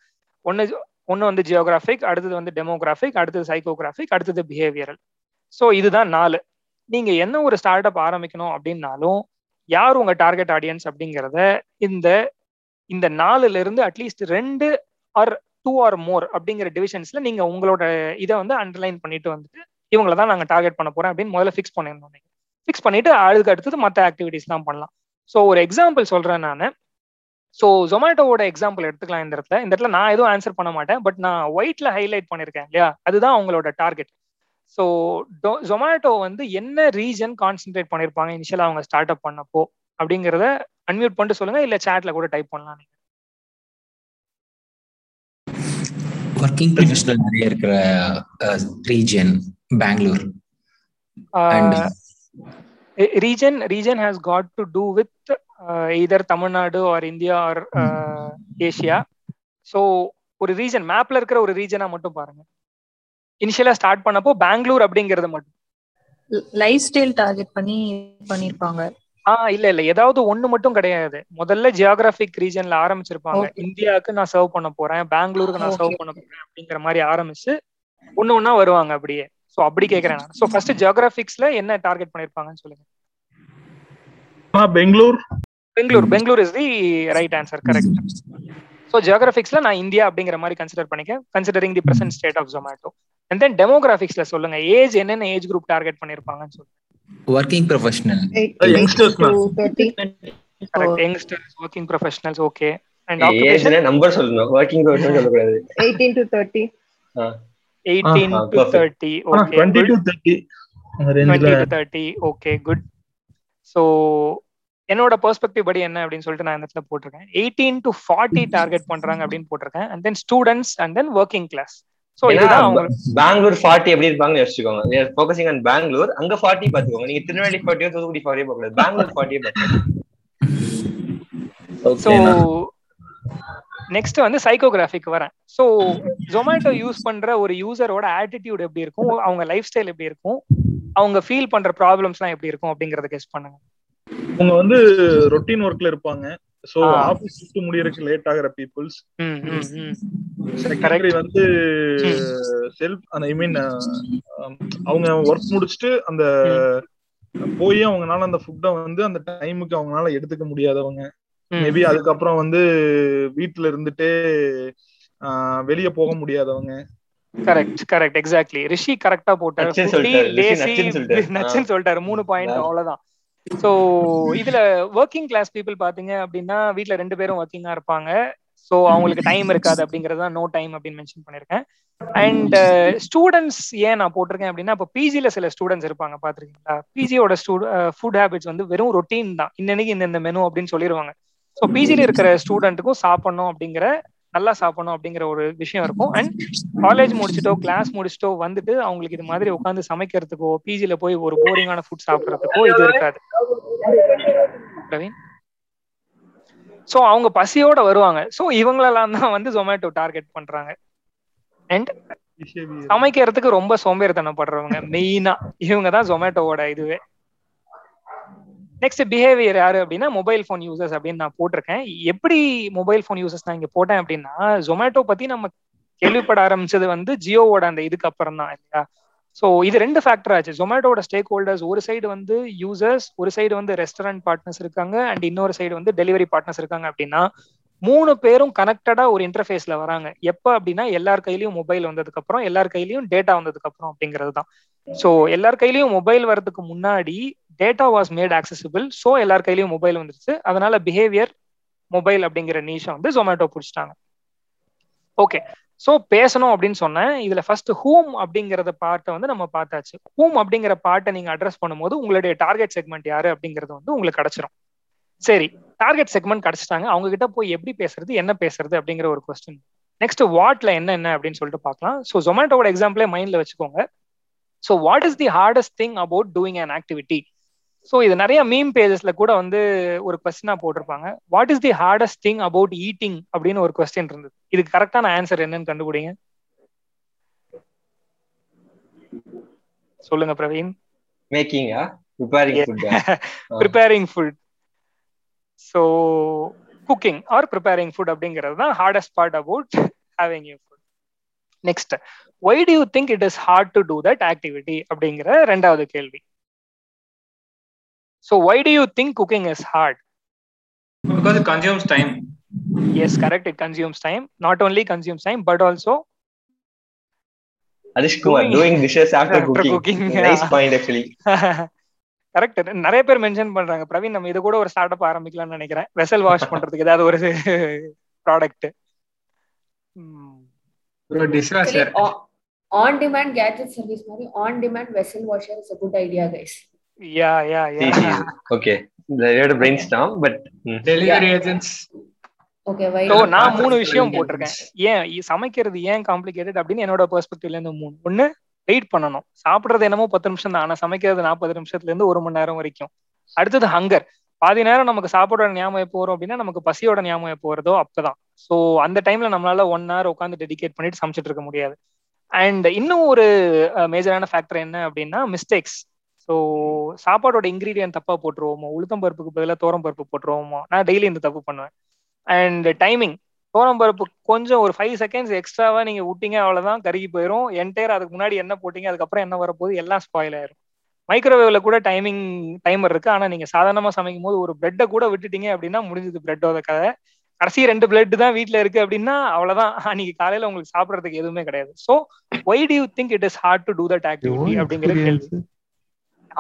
ஒன்று ஒன்று வந்து ஜியோகிராஃபிக், அடுத்தது வந்து டெமோகிராஃபிக், அடுத்தது சைக்கோகிராஃபிக், அடுத்தது பிஹேவியரல். ஸோ இதுதான் நாலு. நீங்கள் என்ன ஒரு ஸ்டார்ட் அப் ஆரம்பிக்கணும் அப்படின்னாலும் யார் உங்கள் டார்கெட் ஆடியன்ஸ் அப்படிங்கிறத இந்த இந்த நாலுலேருந்து அட்லீஸ்ட் ரெண்டு ஆர் டூ ஆர் மோர் அப்படிங்கிற டிவிஷன்ஸில் நீங்கள் உங்களோட இதை வந்து அண்டர்லைன் பண்ணிட்டு வந்துட்டு இவங்களை தான் நாங்கள் டார்கெட் பண்ண போகிறோம் அப்படின்னு முதல்ல ஃபிக்ஸ் பண்ணிடணும். நீங்கள் ஃபிக்ஸ் பண்ணிவிட்டு அதுக்கு அடுத்தது மற்ற ஆக்டிவிட்டீஸ்லாம் பண்ணலாம். ஸோ ஒரு எக்ஸாம்பிள் சொல்கிறேன் நான். ஸோ ஜொமேட்டோவோட எக்ஸாம்பிள் எடுத்துக்கலாம். இந்த இடத்துல இந்த இடத்துல நான் எதுவும் ஆன்சர் பண்ண மாட்டேன், பட் நான் ஒயிட்டில் ஹைலைட் பண்ணியிருக்கேன் இல்லையா, அதுதான் அவங்களோட டார்கெட். ஸோ ஜொமேட்டோ வந்து என்ன ரீஜன் கான்சென்ட்ரேட் பண்ணியிருப்பாங்க இனிஷியலாக அவங்க ஸ்டார்ட் அப் பண்ணப்போ அப்படிங்கிறத அன்மியூட் பண்ணிட்டு சொல்லுங்கள், இல்லை சேட்டில் கூட டைப் பண்ணலாம். நீங்கள் ஒர்க்கிங் ப்ரொஃபஷனல் நிறைய இருக்கிற region Bangalore. Region region has got to do with either Tamil Nadu or India or Asia. So ஒரு ரீஜன் மேப்ல இருக்கிற ஒரு ரீஜனா மட்டும் பாருங்க. இனிஷியலா ஸ்டார்ட் பண்ணப்போ பெங்களூர் அப்படிங்கறது மட்டும் லைஃப் ஸ்டைல் டார்கெட் பண்ணி பண்ணிருப்பாங்க. ஆ இல்ல இல்ல ஏதாவது ஒண்ணு மட்டும் கிடையாது. முதல்ல ஜியோகிராபிக் ரீஜன்ல ஆரம்பிச்சிருப்பாங்க. இந்தியாவுக்கு நான் சர்வ் பண்ண போறேன், பெங்களூருக்கு நான் சர்வ் பண்ண போறேன் அப்படிங்கிற மாதிரி ஆரம்பிச்சு ஒன்னு ஒன்னா வருவாங்க அப்படியே. சோ அப்படி கேக்குறேன் நான். சோ ஃபர்ஸ்ட் ஜியோகிராபிக்ஸ்ல என்ன டார்கெட் பண்ணிருப்பாங்கன்னு சொல்லுங்க. Bangalore Bangalore Bangalore is the right answer. Correct. So ஜியோகிராபிக்ஸ்ல நான் இந்தியா அப்படிங்கிற மாதிரி கன்சிடர் பண்ணிக்க, considering the present state of Zomato. And then டெமோகிராபிக்ஸ்ல சொல்லுங்க, ஏஜ் என்னென்ன ஏஜ் குரூப் டார்கெட் பண்ணிருப்பாங்கன்னு சொல்லுங்க. Working professional youngsters. Correct, youngsters, working professionals. Okay. And occupation number சொல்லணும். ஒர்க்கிங் ப்ரொஃபஷனல் சொல்ல கூடாது. eighteen to thirty. Ah eighteen to thirty. Okay. twenty to thirty. Okay, good. So என்னோட perspective படி என்ன அப்படின்னு சொல்லிட்டு நான் இந்த இடத்துல போட்டிருக்கேன் எயிட்டீன் டு ஃபார்ட்டி டார்கெட் பண்றாங்க அப்படின்னு போட்டிருக்கேன். And then students and then working class. So இதுதான் அவங்க பெங்களூர் ஃபார்ட்டி எப்படி இருப்பாங்கன்னு யோசிச்சுக்கோங்க. Focusing on Bangalore. அங்க ஃபார்ட்டி பார்த்துக்கோங்க. நீங்க திருநெல்வேலி ஃபார்ட்டியோ தூத்துக்குடி ஃபார்ட்டியோ பார்க்கக்கூடாது, பெங்களூர் ஃபார்ட்டியே பார்த்துக்கோங்க. ஸோ நெக்ஸ்ட் வந்து சைக்கோகிராஃபிக் வரேன். ஸோ ஜொமேட்டோ யூஸ் பண்ற ஒரு யூசரோட ஆட்டிடியூட் எப்படி இருக்கும், அவங்க லைஃப் ஸ்டைல் எப்படி இருக்கும், அவங்க ஃபீல் பண்ற ப்ராப்ளம்ஸ்லாம் எப்படி இருக்கும் அப்படிங்கறத கெஸ் பண்ணுங்க. அவங்க வந்து ரொட்டீன் வர்க்ல இருப்பாங்க. சோ ஆபீஸ் ஷிஃப்ட் முடியறதுக்கு லேட் ஆகுற பீப்பிள்ஸ். கரெக்ட். வந்து செல்ஃப் அந்த ஐ மீன் அவங்க வர்க் முடிச்சிட்டு அந்த போய் அவங்கனால அந்த ஃபுட்டை வந்து அந்த டைமுக்கு அவங்களால எடுத்துக்க முடியாதவங்க. மேபி அதுக்கப்புறம் வந்து வீட்டுல இருந்துட்டே வெளியே போக முடியாதவங்க. Correct correct exactly. ரிஷி கரெக்டா போட்டாரு, சொல்லிட்டாரு மூணு பாயிண்ட். அவ்வளவுதான். ஸோ இதுல ஒர்க்கிங் கிளாஸ் பீப்புள் பாத்தீங்க அப்படின்னா வீட்டுல ரெண்டு பேரும் ஒர்க்கிங்கா இருப்பாங்க. ஸோ அவங்களுக்கு டைம் இருக்காது அப்படிங்கறத நோ டைம் அப்படின்னு மென்ஷன் பண்ணிருக்கேன். அண்ட் ஸ்டூடெண்ட்ஸ் ஏன் நான் போட்டிருக்கேன் அப்படின்னா இப்போ பிஜில சில ஸ்டூடெண்ட்ஸ் இருப்பாங்க பாத்திருக்கீங்களா. பிஜியோட ஃபுட் ஹேபிட்ஸ் வந்து வெறும் ரொட்டீன் தான், இன்னைக்கு இந்த மெனு அப்படின்னு சொல்லிடுவாங்க. ஸோ பிஜில இருக்கிற ஸ்டூடெண்ட்டுக்கும் சாப்பிடணும் அப்படிங்கிற நல்லா சாப்பிடணும் அப்படிங்கிற ஒரு விஷயம் இருக்கும். அண்ட் காலேஜ் முடிச்சுட்டோ கிளாஸ் முடிச்சுட்டோ வந்துட்டு அவங்களுக்கு இது மாதிரி உட்காந்து சமைக்கிறதுக்கோ பிஜில போய் ஒரு போரிங்கான ஃபுட் சாப்பிட்றதுக்கோ இது இருக்காது. பிரவீன். ஸோ அவங்க பசியோட வருவாங்க. ஸோ இவங்களெல்லாம் தான் வந்து ஜொமேட்டோ டார்கெட் பண்றாங்க. அண்ட் சமைக்கிறதுக்கு ரொம்ப சோம்பேறித்தனப்படுறவங்க மெயினா இவங்க தான் ஜொமேட்டோவோட இதுவே. நெக்ஸ்ட் பிஹேவியர் யாரு அப்படின்னா மொபைல் ஃபோன் யூசர்ஸ் அப்படின்னு நான் போட்டிருக்கேன். எப்படி மொபைல் ஃபோன் யூசர்ஸ் நான் இங்க போட்டேன் அப்படின்னா ஜொமேட்டோ பத்தி நம்ம கேள்விப்பட ஆரம்பிச்சது வந்து ஜியோவோட அந்த இதுக்கு அப்புறம் தான் இல்லையா. ஸோ இது ரெண்டு ஃபேக்டர் ஆச்சு. ஜொமேட்டோட ஸ்டேக் ஹோல்டர்ஸ் ஒரு சைடு வந்து யூசர்ஸ், ஒரு சைடு வந்து ரெஸ்டாரண்ட் பார்ட்னர்ஸ் இருக்காங்க, அண்ட் இன்னொரு சைடு வந்து டெலிவரி பார்ட்னர்ஸ் இருக்காங்க. அப்படின்னா மூணு பேரும் கனெக்டடா ஒரு இன்டர்ஃபேஸ்ல வராங்க. எப்போ அப்படின்னா எல்லார் கையிலயும் மொபைல் வந்ததுக்கு அப்புறம், எல்லார் கையிலயும் டேட்டா வந்ததுக்கு அப்புறம் அப்படிங்கிறது தான். ஸோ எல்லார் கையிலயும் மொபைல் வர்றதுக்கு முன்னாடி data was made accessible. So எல்லார் கையிலயும் மொபைல் வந்துருச்சு. அதனால பிஹேவியர் மொபைல் அப்படிங்கிற நீஷை வந்து ஜொமேட்டோ பிடிச்சிட்டாங்க. ஓகே. ஸோ பேசணும் அப்படின்னு சொன்னேன். இதுல ஃபர்ஸ்ட் ஹூம் அப்படிங்கிறத பார்ட்டை வந்து நம்ம பார்த்தாச்சு. ஹூம் அப்படிங்கிற பார்ட்டை நீங்க அட்ரஸ் பண்ணும்போது உங்களுடைய டார்கெட் செக்மெண்ட் யாரு அப்படிங்கிறது வந்து உங்களுக்கு கிடைச்சிரும். சரி, டார்கெட் செக்மெண்ட் கிடைச்சிட்டாங்க. அவங்க கிட்ட போய் எப்படி பேசுறது, என்ன பேசுறது அப்படிங்கிற ஒரு கொஸ்டின். நெக்ஸ்ட் வாட்ல என்ன என்ன அப்படின்னு சொல்லிட்டு பார்க்கலாம். ஸோ ஜொமேட்டோட எக்ஸாம்பிளே மைண்ட்ல வச்சுக்கோங்க. So what is the hardest thing about doing an activity. So இது நிறைய மீம் பேஜஸ்ல கூட வந்து ஒரு கொஸ்டினா போட்டிருப்பாங்க. What is the hardest thing about eating அப்படின்னு ஒரு கொஸ்டின் இருந்தது. இதுக்கு கரெக்டான ஆன்சர் என்னன்னு கண்டுபிடிங்க. சொல்லுங்க Praveen. மேக்கிங்கா? Preparing yeah. food. Yeah. Uh. Preparing food. So cooking or preparing food is the hardest part about having your food. Next, why do you think it is hard to do that activity? So why do you think cooking is hard? Because it consumes time. Yes, correct. It consumes time. Not only consumes time, but also Adish Kumar, doing dishes after, after cooking. cooking. Nice yeah. point, actually. Correct. நிறைய பேர் mention பண்றாங்க பிரவீன் நம்ம இது கூட ஒரு start அப் ஆரம்பிக்கலாம்னு நினைக்கிறேன் vessel wash பண்றதுக்கு ஏதாவது ஒரு ப்ராடக்ட் ஒரு dishwasher on demand gadget service மாதிரி on demand vessel washer is a good idea guys. Yeah, yeah, yeah. Okay. They had a brainstorm but delivery agents. Okay, why? So நான் மூணு விஷயம் போட்டுருக்கேன். ஏன் சமைக்கிறது ஏன் காம்ப்ளிகேட்டட் அப்படினு என்னோட பெர்ஸ்பெக்டிவ்ல இருந்து மூணு. ஒன்னு வெயிட் பண்ணணும், சாப்பிட்றது என்னமோ பத்து நிமிஷம் தான், ஆனால் சமைக்கிறது நாற்பது நிமிஷத்துல இருந்து ஒரு மணி நேரம் வரைக்கும். அடுத்தது ஹங்கர், பாதி நேரம் நமக்கு சாப்பாடோட ஞாபகம் போறோம் அப்படின்னா நமக்கு பசியோட ஞாபகம் போறதோ அப்பதான். ஸோ அந்த டைம்ல நம்மளால ஒன் ஹவர் உட்காந்து டெடிகேட் பண்ணிட்டு சமைச்சிட்டு இருக்க முடியாது. அண்ட் இன்னும் ஒரு மேஜரான ஃபேக்டர் என்ன அப்படின்னா மிஸ்டேக்ஸ். ஸோ சாப்பாடோட இன்கிரீடியன்ட் தப்பா போட்டுருவோமோ, உளுத்தம் பருப்புக்கு பதிலாக தோரம் பருப்பு போட்டுருவோமோ, நான் டெய்லி இந்த தப்பு பண்ணுவேன். அண்ட் டைமிங், தோரம் பருப்பு கொஞ்சம் ஒரு ஃபைவ் செகண்ட்ஸ் எக்ஸ்ட்ராவா நீங்க விட்டீங்க அவ்வளவுதான் கருகி போயிடும் என்டையர். அதுக்கு முன்னாடி என்ன போட்டீங்க அதுக்கப்புறம் என்ன வரப்போகுது எல்லாம் ஸ்பாயில் ஆயிரும். மைக்ரோவேவ்ல கூட டைமிங் டைமர் இருக்கு, ஆனா நீங்க சாதாரணமா சமைக்கும் போது ஒரு பிரெட்டை கூட விட்டுட்டீங்க அப்படின்னா முடிஞ்சது பிரெட்டோட கதை. கடைசி ரெண்டு பிரெட் தான் வீட்டுல இருக்கு அப்படின்னா அவ்வளவுதான், அன்னைக்கு காலையில உங்களுக்கு சாப்பிடறதுக்கு எதுவுமே கிடையாது. So why do you think it is hard to do that activity அப்படிங்கிறது கேள்வி.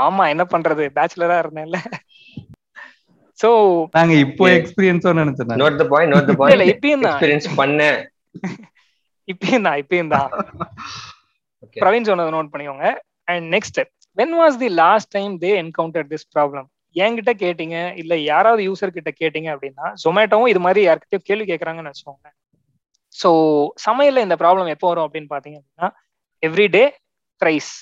ஆமா என்ன பண்றது, பேச்சுலரா இருந்தேன்ல. So நாங்க இப்போ எக்ஸ்பீரியன்ஸ் ஓன நினைச்சேன். Not the point, not the point. இல்ல இப்பேனா எக்ஸ்பீரியன்ஸ் பண்ண. இப்பேனா இப்பேனா. Okay. பிரவீன் சொன்னது நோட் பண்ணிக்கோங்க. And next, when was the last time they encountered this problem? என்கிட்ட கேட்டிங்க இல்ல யாராவது யூசர் கிட்ட கேட்டிங்க அப்படினா Zomato-வும் இது மாதிரி யார்கிட்ட கேள்வி கேக்குறாங்கன்னு நினைச்சுக்கோங்க. So சமையல்ல இந்த ப்ராப்ளம் எப்போ வரும் அப்படினு பாத்தீங்க அப்படினா எவ்ரி டே ரைஸ்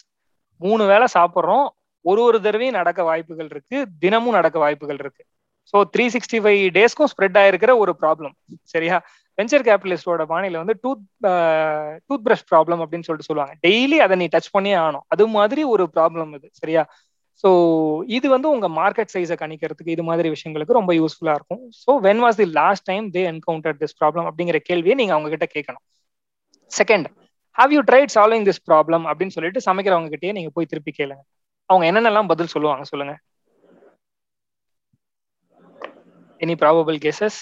மூணு வேளை சாப்பிடுறோம், ஒரு ஒரு தடவையும் நடக்க வாய்ப்புகள் இருக்கு, தினமும் நடக்க வாய்ப்புகள் இருக்கு. ஸோ த்ரீ சிக்ஸ்டி ஃபைவ் டேஸ்க்கும் ஸ்ப்ரெட் ஆயிருக்கிற ஒரு ப்ராப்ளம். சரியா, வெஞ்சர் கேபிட்டலிஸ்டோட பாணியில வந்து டூத் டூத் பிரஷ் ப்ராப்ளம் அப்படின்னு சொல்லிட்டு சொல்லுவாங்க, டெய்லி அதை நீ டச் பண்ணியே ஆகணும். அது மாதிரி ஒரு ப்ராப்ளம் இது. சரியா, ஸோ இது வந்து உங்க மார்க்கெட் சைஸை கணிக்கிறதுக்கு இது மாதிரி விஷயங்களுக்கு ரொம்ப யூஸ்ஃபுல்லா இருக்கும். So when was the last time they encounter this problem அப்படிங்கிற கேள்வியை நீங்க அவங்க கிட்ட கேட்கணும். Second, have you tried solving this problem அப்படின்னு சொல்லிட்டு சமைக்கிறவங்க கிட்டேயே நீங்க போய் திருப்பி கேளுங்க. அவங்க என்னென்னலாம் பதில் சொல்லுவாங்க சொல்லுங்க. Any probable guesses?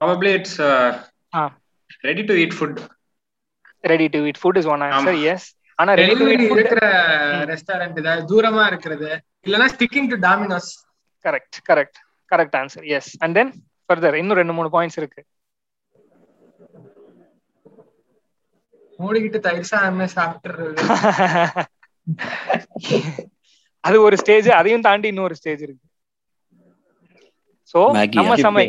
Probably it's uh, ah. ready to eat food. Ready to eat food is one answer. Um, yes. Ana ready to eat food irukra restaurant idha durama irukkuradhu illana sticking to Domino's. Correct, correct, correct answer. Yes. And then further innu rendu moonu points irukku. Moodigitte thairsa amma saaptru. Adu oru stage, adhiyum taandi innoru stage irukku. So நம்ம சமை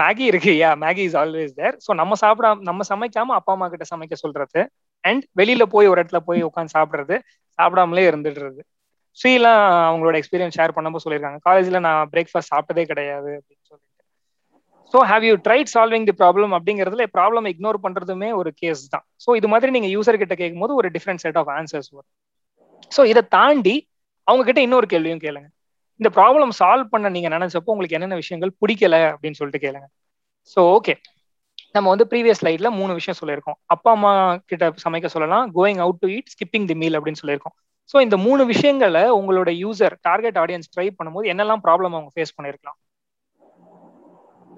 Maggi இருக்கு. Yeah Maggi is always there. So நம்ம சாப்பிட நம்ம சமைக்காம அப்பா அம்மா கிட்ட சமைக்க சொல்றது, அண்ட் வெளியில போய் ஒரு இடத்துல போய் உட்காந்து சாப்பிட்றது, சாப்பிடாமலே இருந்துடுறது. ஸ்ரீலாம் அவங்களோட எக்ஸ்பீரியன்ஸ் ஷேர் பண்ணும்போது சொல்லியிருக்காங்க, காலேஜ்ல நான் பிரேக்ஃபாஸ்ட் சாப்பிட்டதே கிடையாது அப்படின்னு சொல்லிட்டு. So have you tried solving the problem அப்படிங்கிறதுல ப்ராப்ளம் இக்னோர் பண்றதுமே ஒரு கேஸ் தான். ஸோ இது மாதிரி நீங்க யூசர் கிட்ட கேட்கும்போது ஒரு டிஃப்ரெண்ட் செட் ஆஃப் ஆன்சர்ஸ் வரும். ஸோ இதை தாண்டி அவங்க கிட்ட இன்னொரு கேள்வியும் கேளுங்க, இந்த ப்ராப்ளம் சால்வ் பண்ண நீங்க நினைச்சப்போ உங்களுக்கு என்னென்ன விஷயங்கள் பிடிக்கல அப்படின்னு சொல்லிட்டு கேளுங்க. ஸோ ஓகே, நம்ம வந்து ப்ரீவியஸ் ஸ்லைட்ல மூணு விஷயம் சொல்லியிருக்கோம். அப்பா அம்மா கிட்ட சமைக்க சொல்லலாம், going out to eat, skipping the meal அப்படின்னு சொல்லியிருக்கோம். ஸோ இந்த மூணு விஷயங்களை உங்களோட யூசர் டார்கெட் ஆடியன்ஸ் ட்ரை பண்ணும்போது என்னெல்லாம் ப்ராப்ளம் அவங்க ஃபேஸ் பண்ணிருக்கலாம்?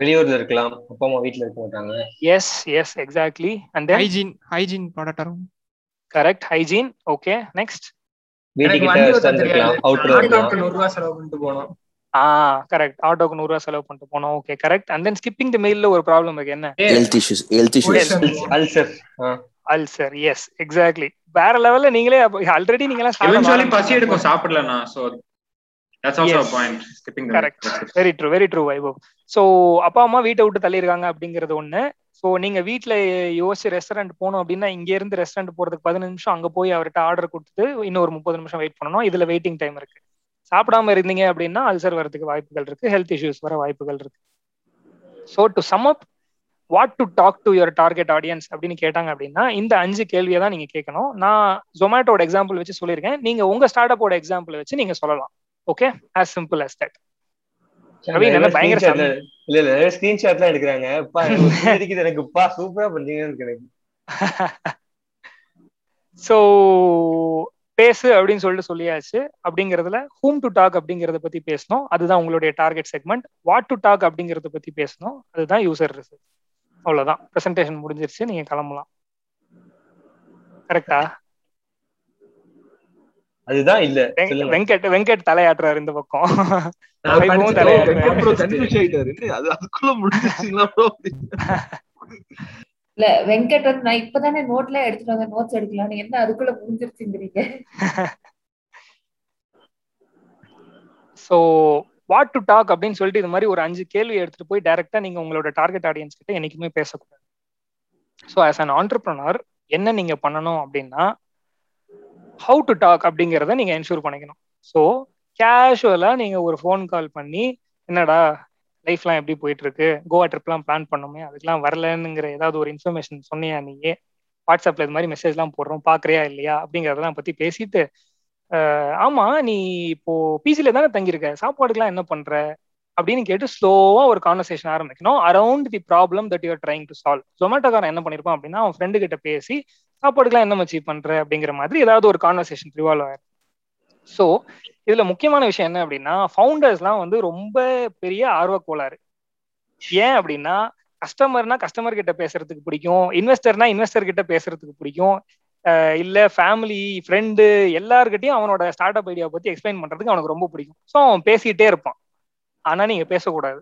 வெளியூர்ல இருக்கலாம், அப்பா அம்மா வீட்டுல இருக்க மாட்டாங்க. Yes yes exactly. And hygiene, hygiene product ஆகும். Correct, hygiene. ஓகே நெக்ஸ்ட், ஆட்டோக்கு நூறு ரூபாய் செலவு பண்ணிட்டு போனோம். Okay correct. And then skipping the மீல்ல ஒரு ப்ராப்ளம் இருக்கு, என்ன? Health issues, health issues, ulcer, ulcer. Yes exactly. வேற லெவல்ல நீங்களே ஆல்ரெடி நீங்களா சாப்பிடுவீங்க, பசி எடுக்கும் சாப்பிடலனா. So that's also a point, skipping the meal. Correct, very true, very true வைபோ. சோ அப்பா அம்மா வீட்டை விட்டு தள்ளி இருக்காங்க அப்படிங்கிறது ஒண்ணு. ஸோ நீங்கள் வீட்டில் யோசிச்சு ரெஸ்டாரண்ட் போனோம் அப்படின்னா இங்கேருந்து ரெஸ்டாரண்ட் போகிறதுக்கு பதினஞ்சு நிமிஷம் அங்கே போய் அவர்கிட்ட ஆர்டர் கொடுத்துட்டு இன்னும் ஒரு முப்பது நிமிஷம் வெயிட் பண்ணணும். இதில் வெயிட்டிங் டைம் இருக்குது. சாப்பிடாம இருந்தீங்க அப்படின்னா அல்சர் வரதுக்கு வாய்ப்புகள் இருக்குது, ஹெல்த் இஷ்யூஸ் வர வாய்ப்புகள் இருக்குது. So to sum up, what to talk to your target audience அப்படின்னு கேட்டாங்க அப்படின்னா இந்த அஞ்சு கேள்வியை தான் நீங்கள் கேட்கணும். நான் ஜொமேட்டோட எக்ஸாம்பிள் வச்சு சொல்லியிருக்கேன், நீங்கள் உங்கள் ஸ்டார்ட் அப்போட எக்ஸாம்பிள் வச்சு நீங்கள் சொல்லலாம். Okay, as simple as that. பேசு அப்படின்னு சொல்லிட்டு சொல்லியாச்சு. அப்படிங்கிறதுல ஹூம் டு டாக் அப்படிங்கறத பத்தி பேசணும், அதுதான் உங்களுடைய target segment. What to talk அப்படிங்கறத பத்தி பேசணும், அதுதான் யூசர் ரிசர்ச். அவ்வளவுதான், பிரசன்டேஷன் முடிஞ்சிருச்சு, நீங்க கிளம்பலாம். கரெக்டா? அதுதான் இல்ல வெங்கட் வெங்கட் தலையாட்டுறாரு இந்த பக்கம். இல்ல வெங்கட் நான் இப்பதானே நோட்ல எடுத்துட்டு வந்தேன், நோட்ஸ் எடுக்கலாம். நீங்க என்ன அதுக்குள்ள புரிஞ்சிருச்சுங்கிறீங்க? சோ வாட் டு டாக் அப்படின்னு சொல்லிட்டு இது மாதிரி ஒரு அஞ்சு கேள்வி எடுத்துட்டு போய் டைரக்டா நீங்க உங்களோட டார்கெட் ஆடியன்ஸ் கிட்ட என்னைக்குமே பேசக்கூடாது. ஸோ ஆஸ் அன் ஆண்டர்பிரனர் என்ன நீங்க பண்ணணும் அப்படின்னா ஹவு டு டாக் அப்படிங்கிறத நீங்க என்ஷூர் பண்ணிக்கணும். ஸோ கேஷுவலா நீங்க ஒரு ஃபோன் கால் பண்ணி என்னடா லைஃப்லாம் எப்படி போயிட்டு இருக்கு, கோவா ட்ரிப்லாம் பிளான் பண்ணோமே அதுக்கெல்லாம் வரலன்னுங்கிற ஏதாவது ஒரு இன்ஃபர்மேஷன் சொன்னியா, நீயே வாட்ஸ்அப்ல இது மாதிரி மெசேஜ்லாம் போடுறோம் பார்க்குறியா இல்லையா அப்படிங்கிறதெல்லாம் பத்தி பேசிட்டு, ஆமா நீ இப்போ பிசில தானே தங்கியிருக்க, சாப்பாடுக்கெல்லாம் என்ன பண்ற அப்படின்னு கேட்டு ஸ்லோவா ஒரு கான்வர்சேஷன் ஆரம்பிக்கணும் around the problem that you're trying to solve. ஜொமேட்டோக்காரன் என்ன பண்ணிருப்பான் அப்படின்னா அவன் ஃப்ரெண்டு கிட்ட பேசி சாப்பாடுக்கெல்லாம் என்ன மச்சி பண்ற அப்படிங்கிற மாதிரி ஏதாவது ஒரு கான்வர்சேஷன் ரிவால்வ் ஆயிடும். ஸோ இதுல முக்கியமான விஷயம் என்ன அப்படின்னா ஃபவுண்டர்ஸ்லாம் வந்து ரொம்ப பெரிய ஆர்வக்கோளாறு. ஏன் அப்படின்னா கஸ்டமர்னா கஸ்டமர் கிட்ட பேசுறதுக்கு பிடிக்கும், இன்வெஸ்டர்னா இன்வெஸ்டர் கிட்ட பேசுறதுக்கு பிடிக்கும், இல்லை ஃபேமிலி ஃப்ரெண்டு எல்லாருக்கிட்டையும் அவனோட ஸ்டார்ட் அப் ஐடியாவை பத்தி எக்ஸ்பிளைன் பண்றதுக்கு அவனுக்கு ரொம்ப பிடிக்கும். ஸோ அவன் பேசிக்கிட்டே இருப்பான். ஆனா நீங்க பேசக்கூடாது.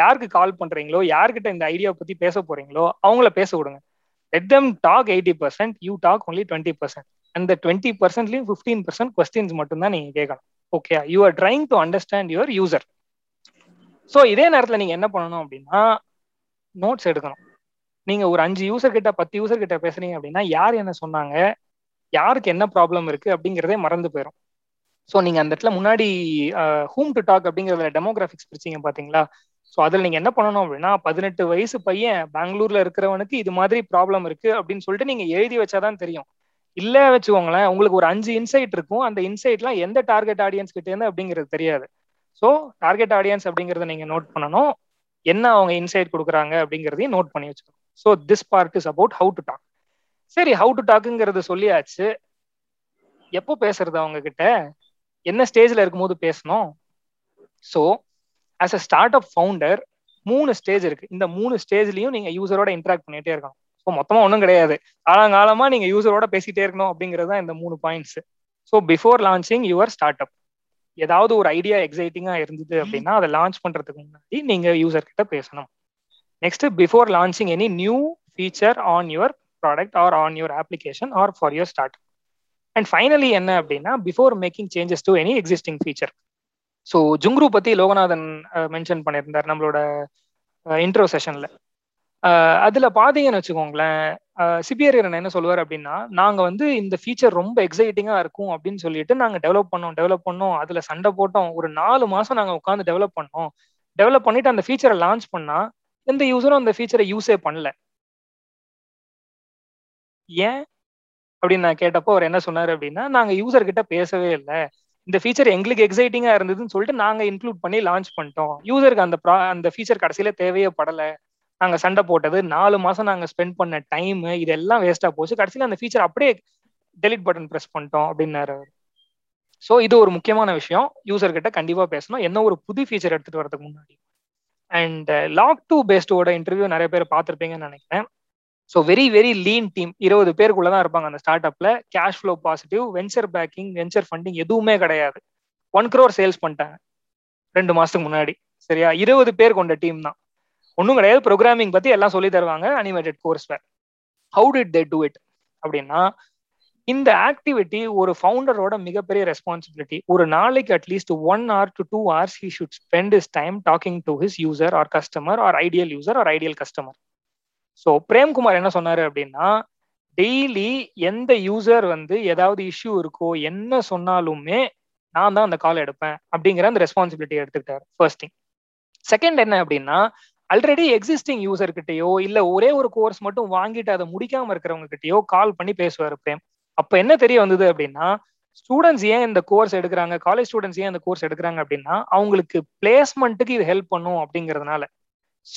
யாருக்கு கால் பண்றீங்களோ, யார்கிட்ட இந்த ஐடியாவை பத்தி பேச போறீங்களோ அவங்கள பேச விடுங்க. Let them talk eighty percent, you talk only twenty percent. And the twenty percent லியும் fifteen percent questions மட்டும்தான் நீங்க கேட்கணும். Okay, you are trying to understand your user. So இதே நேரத்தில் நீங்க என்ன பண்ணணும் அப்படின்னா நோட்ஸ் எடுக்கணும். நீங்க ஒரு அஞ்சு யூசர் கிட்ட பத்து யூசர் கிட்ட பேசுறீங்க அப்படின்னா யார் என்ன சொன்னாங்க, யாருக்கு என்ன ப்ராப்ளம் இருக்கு அப்படிங்கிறதே மறந்து போயிடும். ஸோ நீங்க அந்த இடத்துல முன்னாடி ஹூம் டு டாக் அப்படிங்கிறதுல டெமோகிராஃபிக்ஸ் பிரிச்சிங்க பார்த்தீங்களா? ஸோ அதில் நீங்கள் என்ன பண்ணணும் அப்படின்னா பதினெட்டு வயசு பையன் பெங்களூர்ல இருக்கிறவனுக்கு இது மாதிரி ப்ராப்ளம் இருக்கு அப்படின்னு சொல்லிட்டு நீங்கள் எழுதி வச்சாதான் தெரியும். இல்லை வச்சுக்கோங்களேன் உங்களுக்கு ஒரு அஞ்சு இன்சைட் இருக்கும், அந்த இன்சைட்லாம் எந்த டார்கெட் ஆடியன்ஸ் கிட்டேருந்து அப்படிங்கிறது தெரியாது. ஸோ டார்கெட் ஆடியன்ஸ் அப்படிங்கிறத நீங்கள் நோட் பண்ணணும், என்ன அவங்க இன்சைட் கொடுக்குறாங்க அப்படிங்கிறதையும் நோட் பண்ணி வச்சுக்கணும். So this part is about how to talk. சரி, ஹவு டு டாக்குங்கிறது சொல்லியாச்சு. எப்போ பேசுறது அவங்க கிட்ட, என்ன ஸ்டேஜில் இருக்கும்போது பேசணும். So as a startup founder மூணு ஸ்டேஜ் இருக்கு. இந்த மூணு ஸ்டேஜ்லயும் நீங்க யூசரோட இன்டராக்ட் பண்ணிட்டே இருக்கணும். ஸோ மொத்தமா ஒன்றும் கிடையாது, காலங்காலமா நீங்க யூசரோட பேசிட்டே இருக்கணும் அப்படிங்கிறது தான் இந்த மூணு points. So before launching your start up ஏதாவது ஒரு ஐடியா எக்ஸைட்டிங்கா இருந்தது அப்படின்னா அதை லான்ச் பண்றதுக்கு முன்னாடி நீங்க யூசர் கிட்ட பேசணும். Next, before launching any new feature on your product or on your application or for your start up. And finally என்ன அப்படின்னா before making changes to any existing feature. So ஜுங்க்ரு பற்றி லோகநாதன் மென்ஷன் பண்ணியிருந்தார் நம்மளோட இன்ட்ரோ செஷனில். அதில் பார்த்தீங்கன்னு வச்சுக்கோங்களேன் சிபியரியர் என்ன சொல்லுவார் அப்படின்னா நாங்கள் வந்து இந்த ஃபீச்சர் ரொம்ப எக்ஸைட்டிங்காக இருக்கும் அப்படின்னு சொல்லிட்டு நாங்கள் டெவலப் பண்ணோம் டெவலப் பண்ணோம் அதில் சண்டை போட்டோம், ஒரு நாலு மாதம் நாங்கள் உட்காந்து டெவலப் பண்ணோம், டெவலப் பண்ணிவிட்டு அந்த ஃபீச்சரை லான்ச் பண்ணால் எந்த யூஸரும் அந்த ஃபீச்சரை யூஸே பண்ணல. ஏன் அப்படின்னு நான் கேட்டப்போ அவர் என்ன சொன்னார் அப்படின்னா நாங்கள் யூஸர்கிட்ட பேசவே இல்லை, இந்த ஃபீச்சர் எங்களுக்கு எக்ஸைட்டிங்காக இருந்ததுன்னு சொல்லிட்டு நாங்கள் இன்க்ளூட் பண்ணி லான்ச் பண்ணிட்டோம், யூசருக்கு அந்த ப்ரா அந்த ஃபீச்சர் கடைசியில் தேவையே படலை, நாங்கள் சண்டை போட்டது நாலு மாதம் நாங்கள் ஸ்பெண்ட் பண்ண டைமு இதெல்லாம் வேஸ்ட்டாக போச்சு, கடைசியில் அந்த ஃபீச்சர் அப்படியே டெலிட் பட்டன் ப்ரெஸ் பண்ணிட்டோம் அப்படின்னாரு. ஸோ இது ஒரு முக்கியமான விஷயம், யூசர்கிட்ட கண்டிப்பாக பேசணும் என்ன ஒரு புது ஃபீச்சர் எடுத்துகிட்டு வரதுக்கு முன்னாடி. அண்ட் லாக் டூ பேஸ்டோட இன்டர்வியூ நிறைய பேர் பார்த்துருப்பீங்கன்னு நினைக்கிறேன். So very very lean team, இருபது பேருக்குள்ள தான் இருப்பாங்க அந்த ஸ்டார்ட் அப்ல. Cash flow positive, venture backing venture funding எதுவுமே கிடையாது. ஒன் க்ரோர் சேல்ஸ் பண்ணிட்டாங்க ரெண்டு மாசத்துக்கு முன்னாடி. சரியா, இருபது பேர் கொண்ட டீம் தான், ஒன்றும் கிடையாது. ப்ரோக்ராமிங் பத்தி எல்லாம் சொல்லி தருவாங்க அனிமேட்டட் கோர்ஸ்ல. How did they do it அப்படின்னா இந்த ஆக்டிவிட்டி ஒரு ஃபவுண்டரோட மிகப்பெரிய ரெஸ்பான்சிபிலிட்டி. ஒரு நாளைக்கு at least one hour to two hours he should spend his time talking to his user or customer or ideal user or ideal customer. So Premkumar என்ன சொன்னாரு அப்படின்னா டெய்லி எந்த யூசர் வந்து ஏதாவது இஷ்யூ இருக்கோ என்ன சொன்னாலுமே நான் தான் அந்த கால் எடுப்பேன் அப்படிங்கிற அந்த ரெஸ்பான்சிபிலிட்டி எடுத்துக்கிட்டாரு. First thing. செகண்ட் என்ன அப்படின்னா ஆல்ரெடி எக்ஸிஸ்டிங் யூசர் கிட்டயோ இல்ல ஒரே ஒரு கோர்ஸ் மட்டும் வாங்கிட்டு அதை முடிக்காம இருக்கிறவங்க கிட்டயோ கால் பண்ணி பேசுவார் பிரேம். அப்ப என்ன தெரிய வந்தது அப்படின்னா, ஸ்டூடெண்ட்ஸ் ஏன் இந்த கோர்ஸ் எடுக்கிறாங்க, காலேஜ் ஸ்டூடெண்ட்ஸ் ஏன் இந்த கோர்ஸ் எடுக்கிறாங்க அப்படின்னா அவங்களுக்கு பிளேஸ்மெண்ட்டுக்கு இது ஹெல்ப் பண்ணும் அப்படிங்கிறதுனால.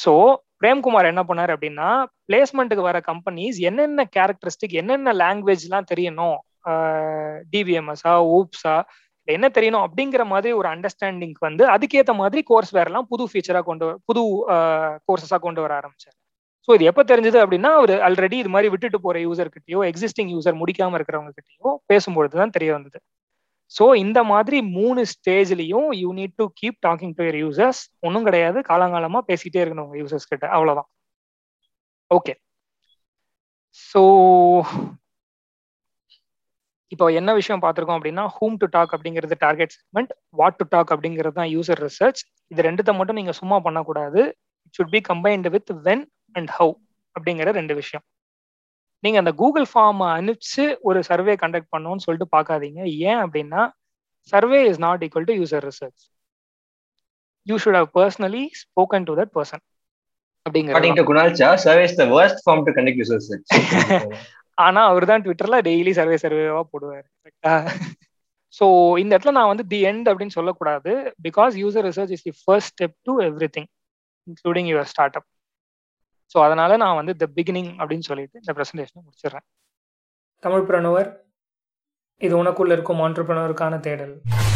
ஸோ பிரேம்குமார் என்ன பண்ணார் அப்படின்னா, பிளேஸ்மெண்ட்டுக்கு வர கம்பெனிஸ் என்னென்ன கேரக்டரிஸ்டிக், என்னென்ன லாங்குவேஜ்லாம் தெரியணும், டிபிஎம்எஸா ஊப்ஸா என்ன தெரியணும் அப்படிங்கிற மாதிரி ஒரு அண்டர்ஸ்டாண்டிங் வந்து அதுக்கேற்ற மாதிரி கோர்ஸ் வேறலாம் புது ஃபீச்சராக கொண்டு புது கோர்ஸஸாக கொண்டு வர ஆரம்பிச்சார். ஸோ இது எப்போ தெரிஞ்சது அப்படின்னா, அவர் ஆல்ரெடி இது மாதிரி விட்டுட்டு போகிற யூசர்கிட்டயோ எக்ஸிஸ்டிங் யூசர் முடிக்காமல் இருக்கிறவங்க கிட்டயோ பேசும்பொழுது தான் தெரிய வந்தது. ஸோ இந்த மாதிரி மூணு ஸ்டேஜ்லையும் you need to keep talking to your users, ஒன்றும் கிடையாது, காலங்காலமாக பேசிகிட்டே இருக்கணும் உங்கள் யூசர்ஸ் கிட்ட, அவ்வளோதான். ஓகே, ஸோ இப்போ என்ன விஷயம் பார்த்துருக்கோம் அப்படின்னா, ஹூம் டு டாக் அப்படிங்கிறது target segment, what to talk அப்படிங்கிறது தான் யூசர் ரிசர்ச். இது ரெண்டுத்தை மட்டும் நீங்கள் சும்மா பண்ணக்கூடாது, it should be combined with when and how அப்படிங்கிற ரெண்டு விஷயம். நீங்கள் அந்த கூகுள் ஃபார்மை அனுப்பிச்சு ஒரு சர்வே கண்டக்ட் பண்ணணும்னு சொல்லிட்டு பார்க்காதீங்க. ஏன் அப்படின்னா, survey is not equal to user research. You should have personally spoken to that person அப்படிங்கிறது. ஆனா அவர் தான் ட்விட்டர்ல டெய்லி சர்வே சர்வேவா போடுவார். ஸோ இந்த இடத்துல நான் வந்து தி எண்ட் அப்படின்னு சொல்லக்கூடாது, because user research is the first step to everything including your start up. So அதனால நான் வந்து தி பிகினிங் அப்படின்னு சொல்லிட்டு இந்த ப்ரெசன்டேஷனை முடிச்சிடுறேன். தமிழ் பிரணுவர், இது உனக்குள்ள இருக்கும் ஆண்டர்பிரனருக்கான தேடல்.